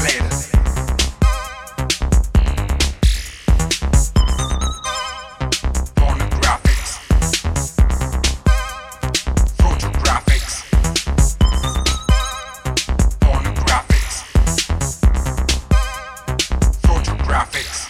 Tomatoes. Pornographics. Photographics. Pornographics. Photographics.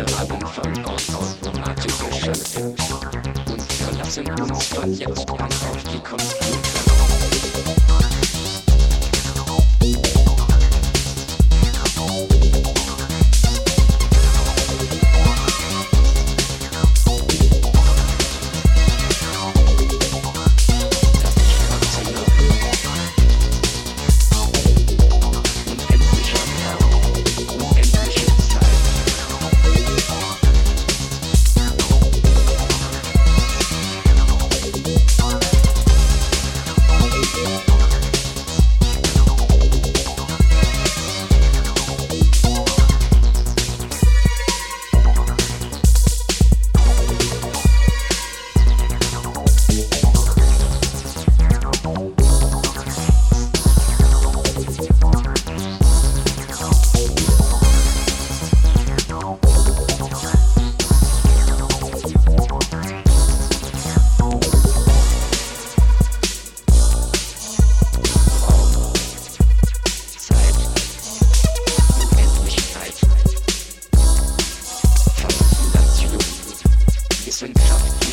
Wir haben von dort aus dramatische Schritte gemacht und verlassen uns von jetzt an auf die Konstanz.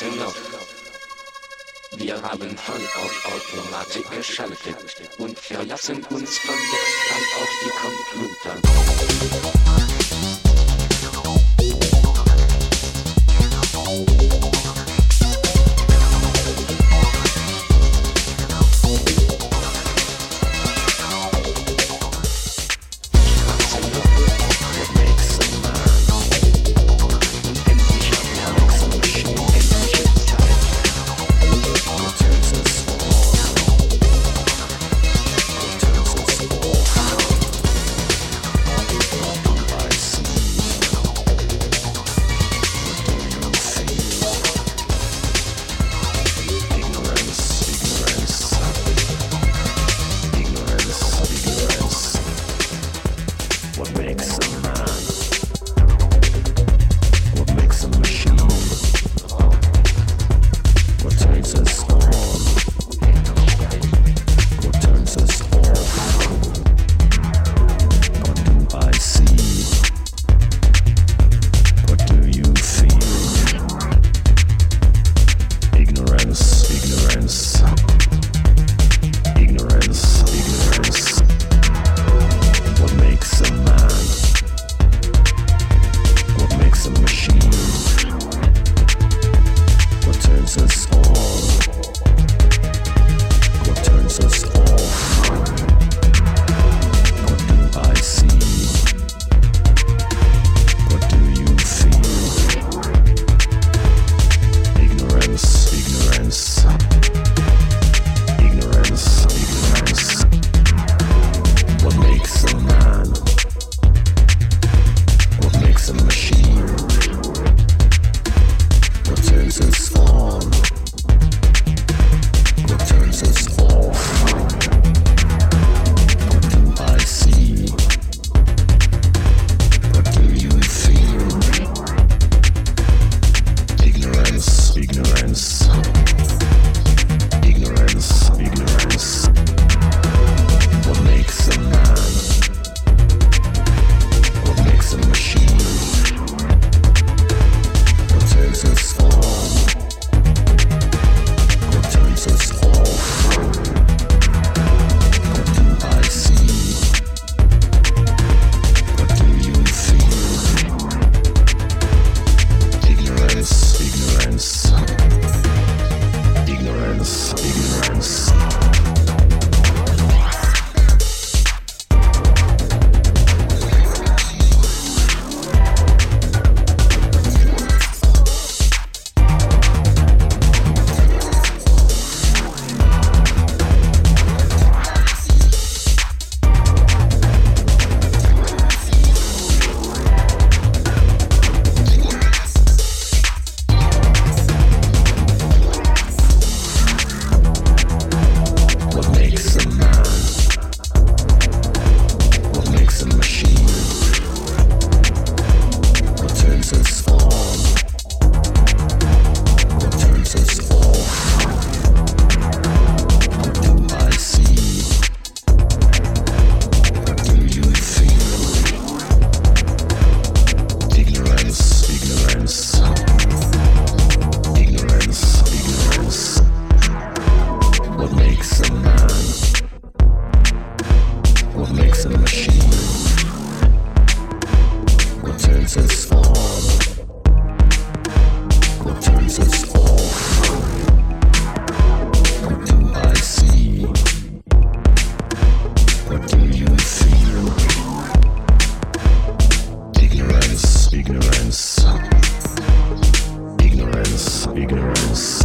Ignorance. What makes a man? ignorance, ignorance, ignorance.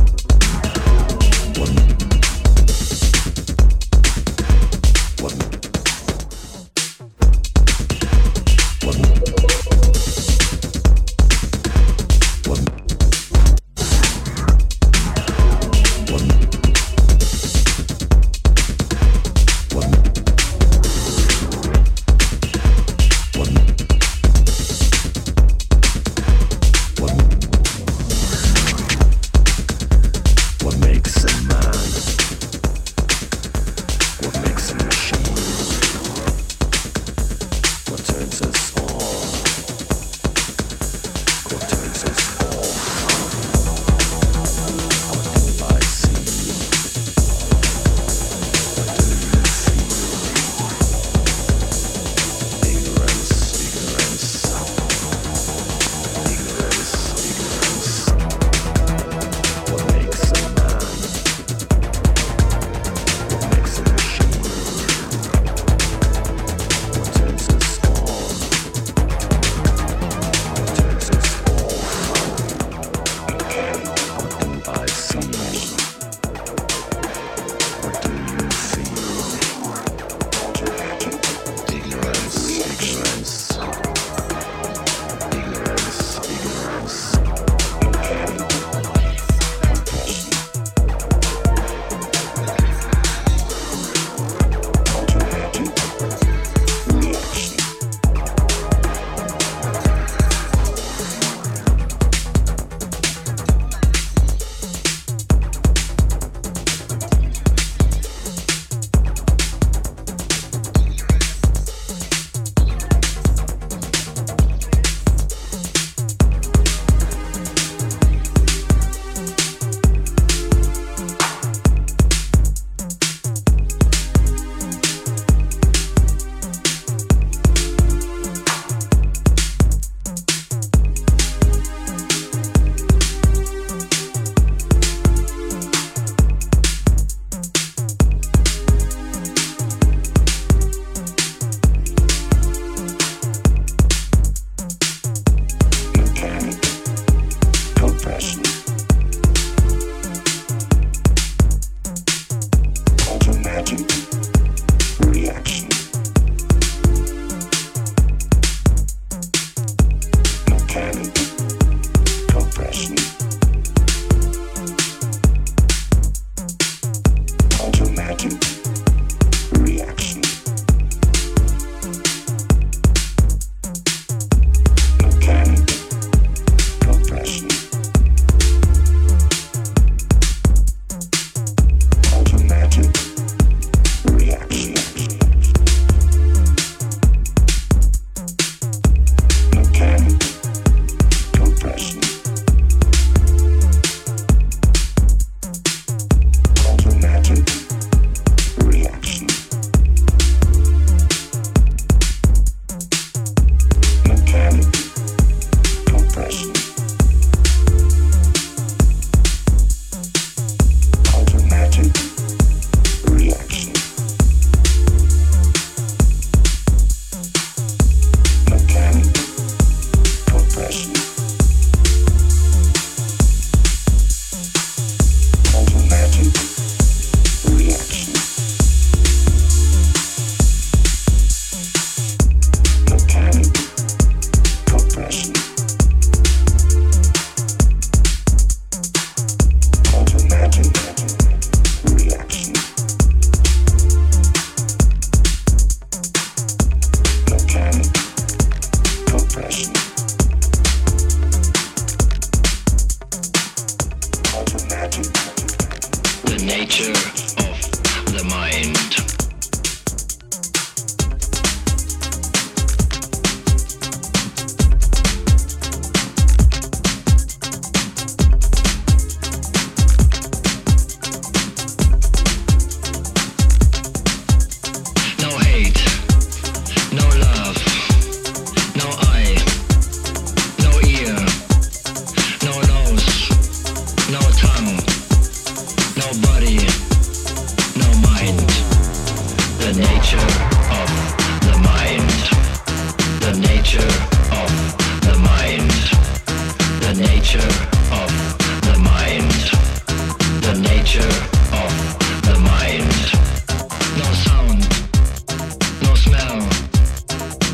The nature of the mind.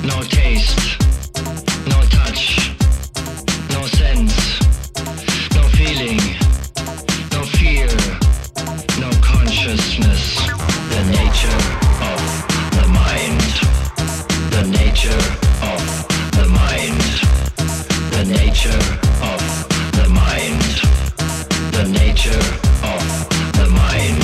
no taste, no touch, no sense, no feeling, no fear, no consciousness. The nature of the mind, the nature of the mind, the nature of the mind, the nature of the mind.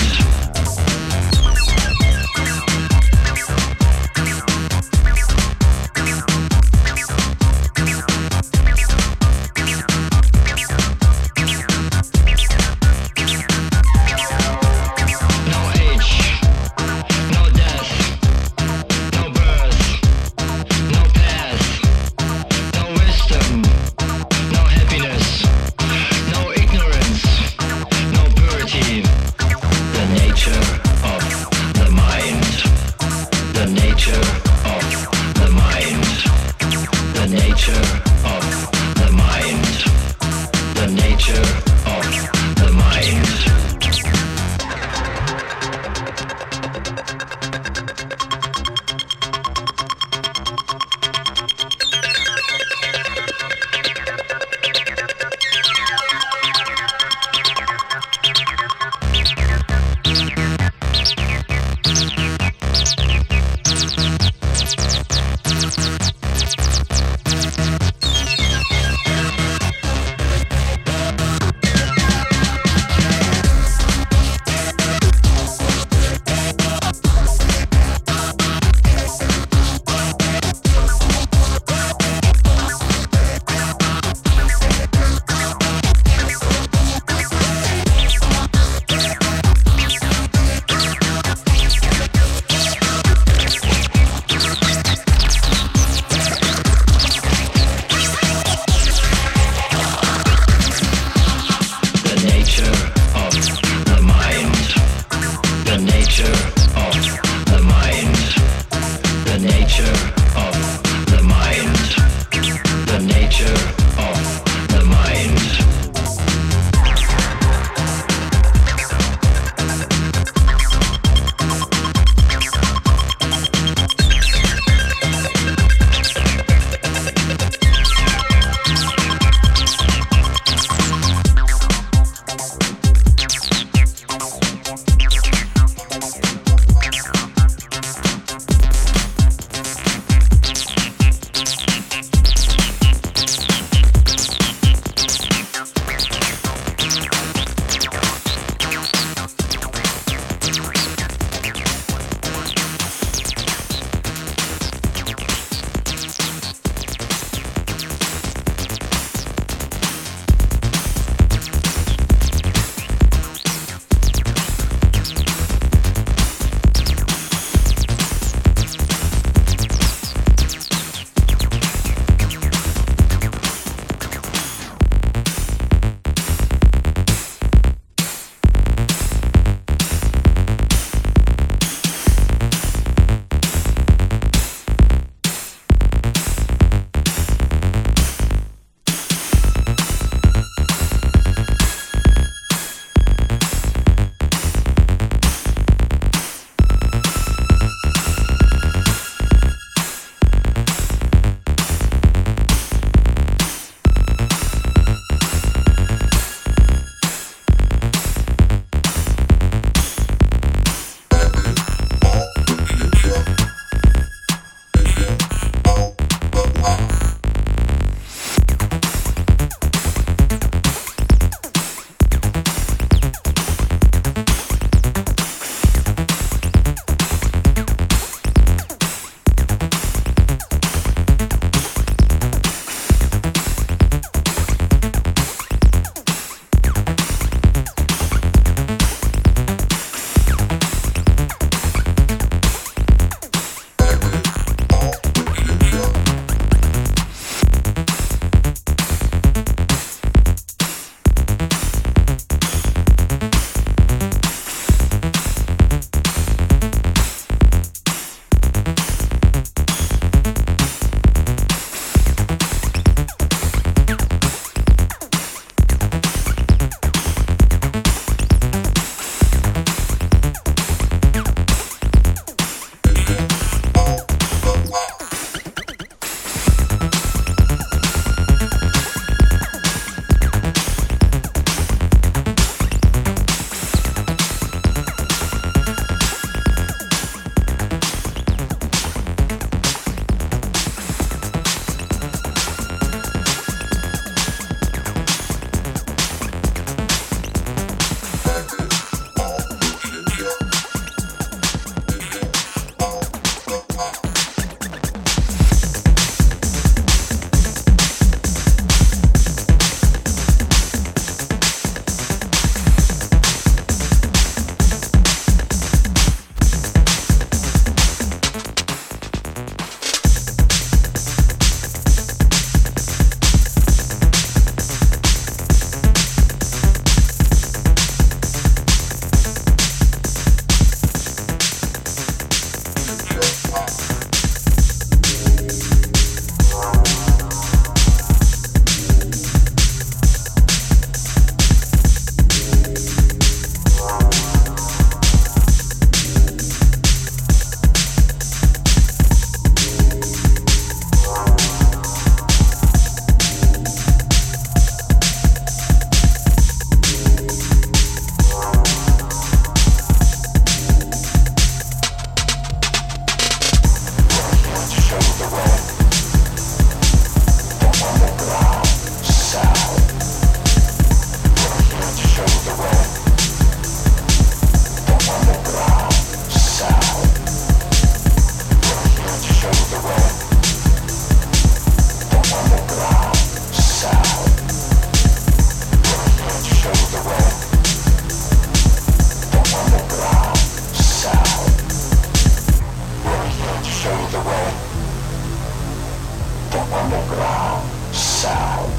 from underground sound.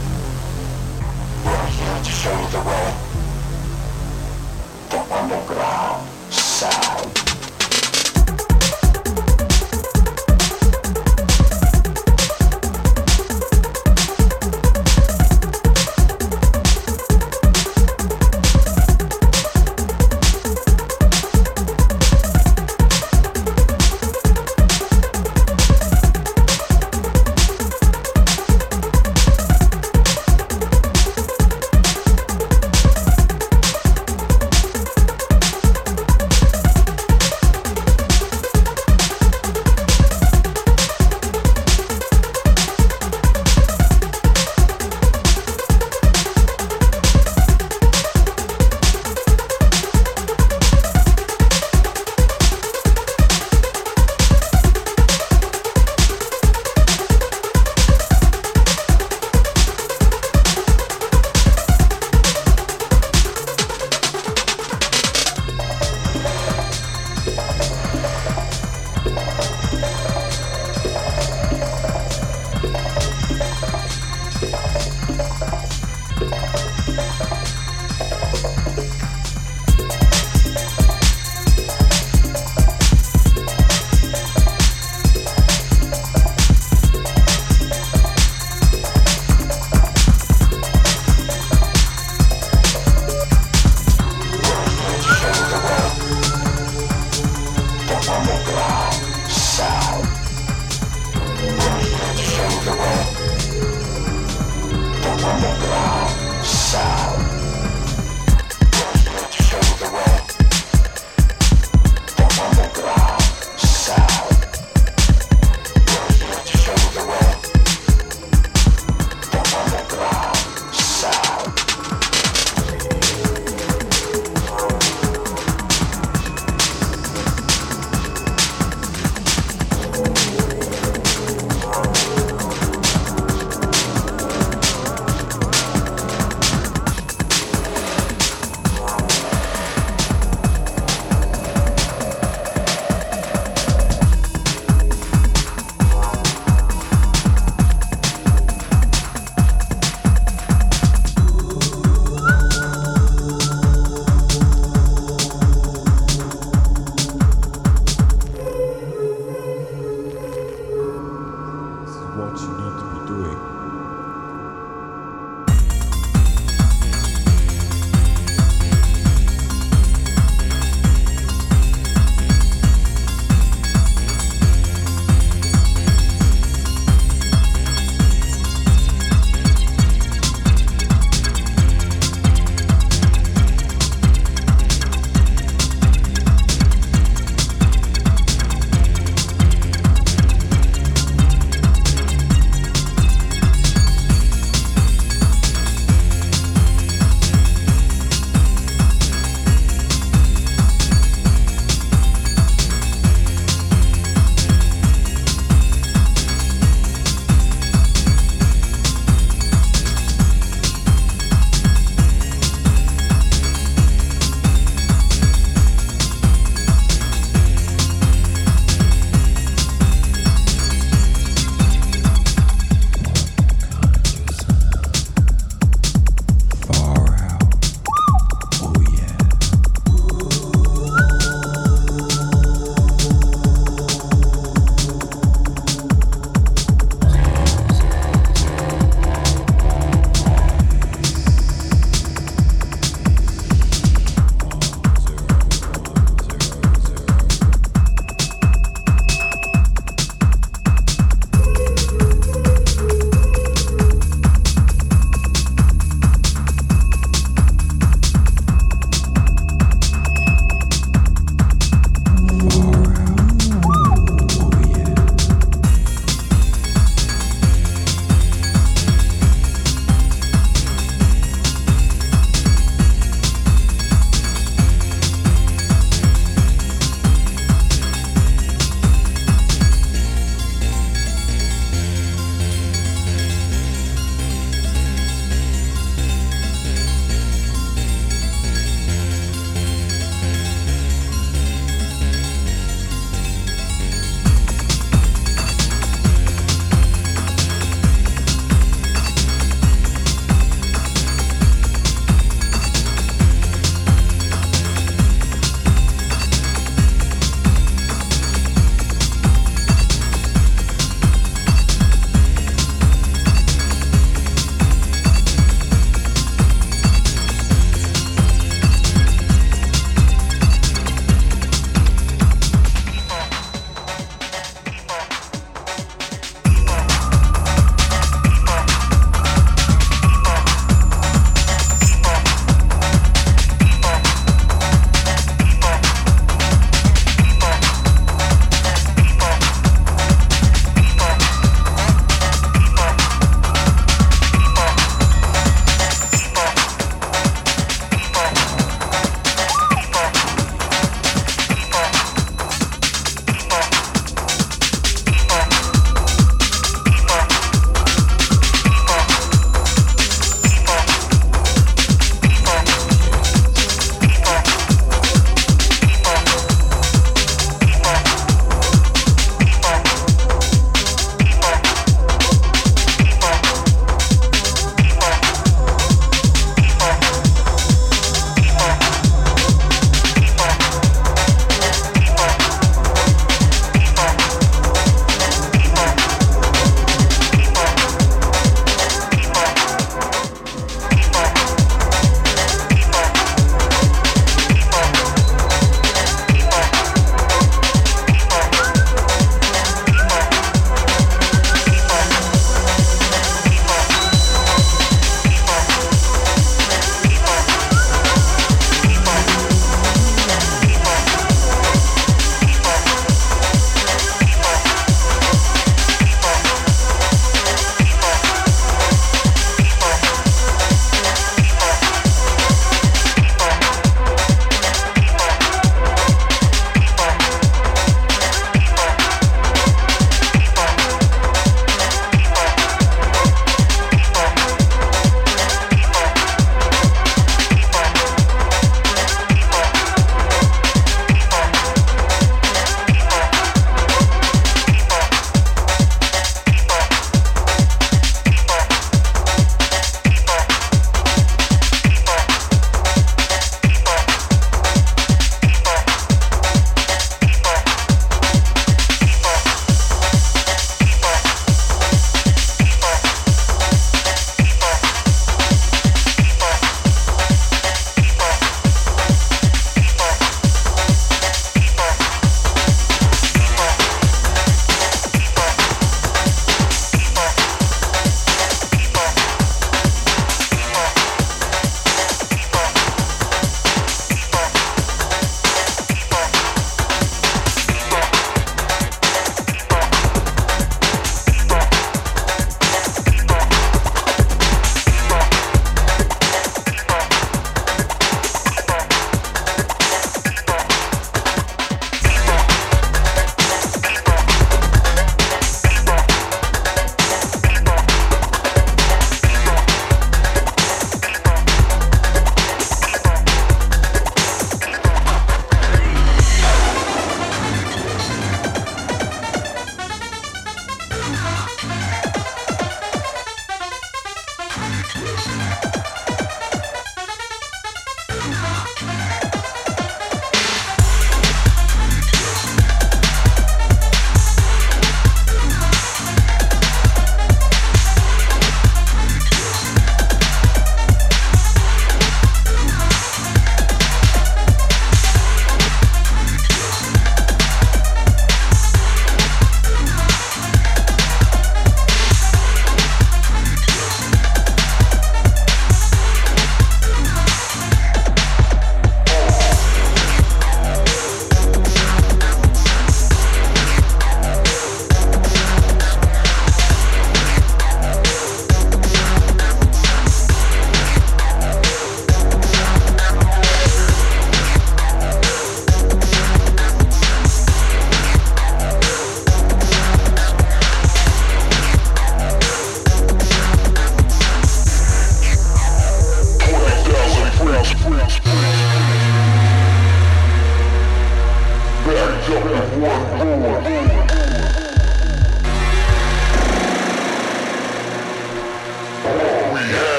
We're here to show you the way. From underground sound. What you need to be doing.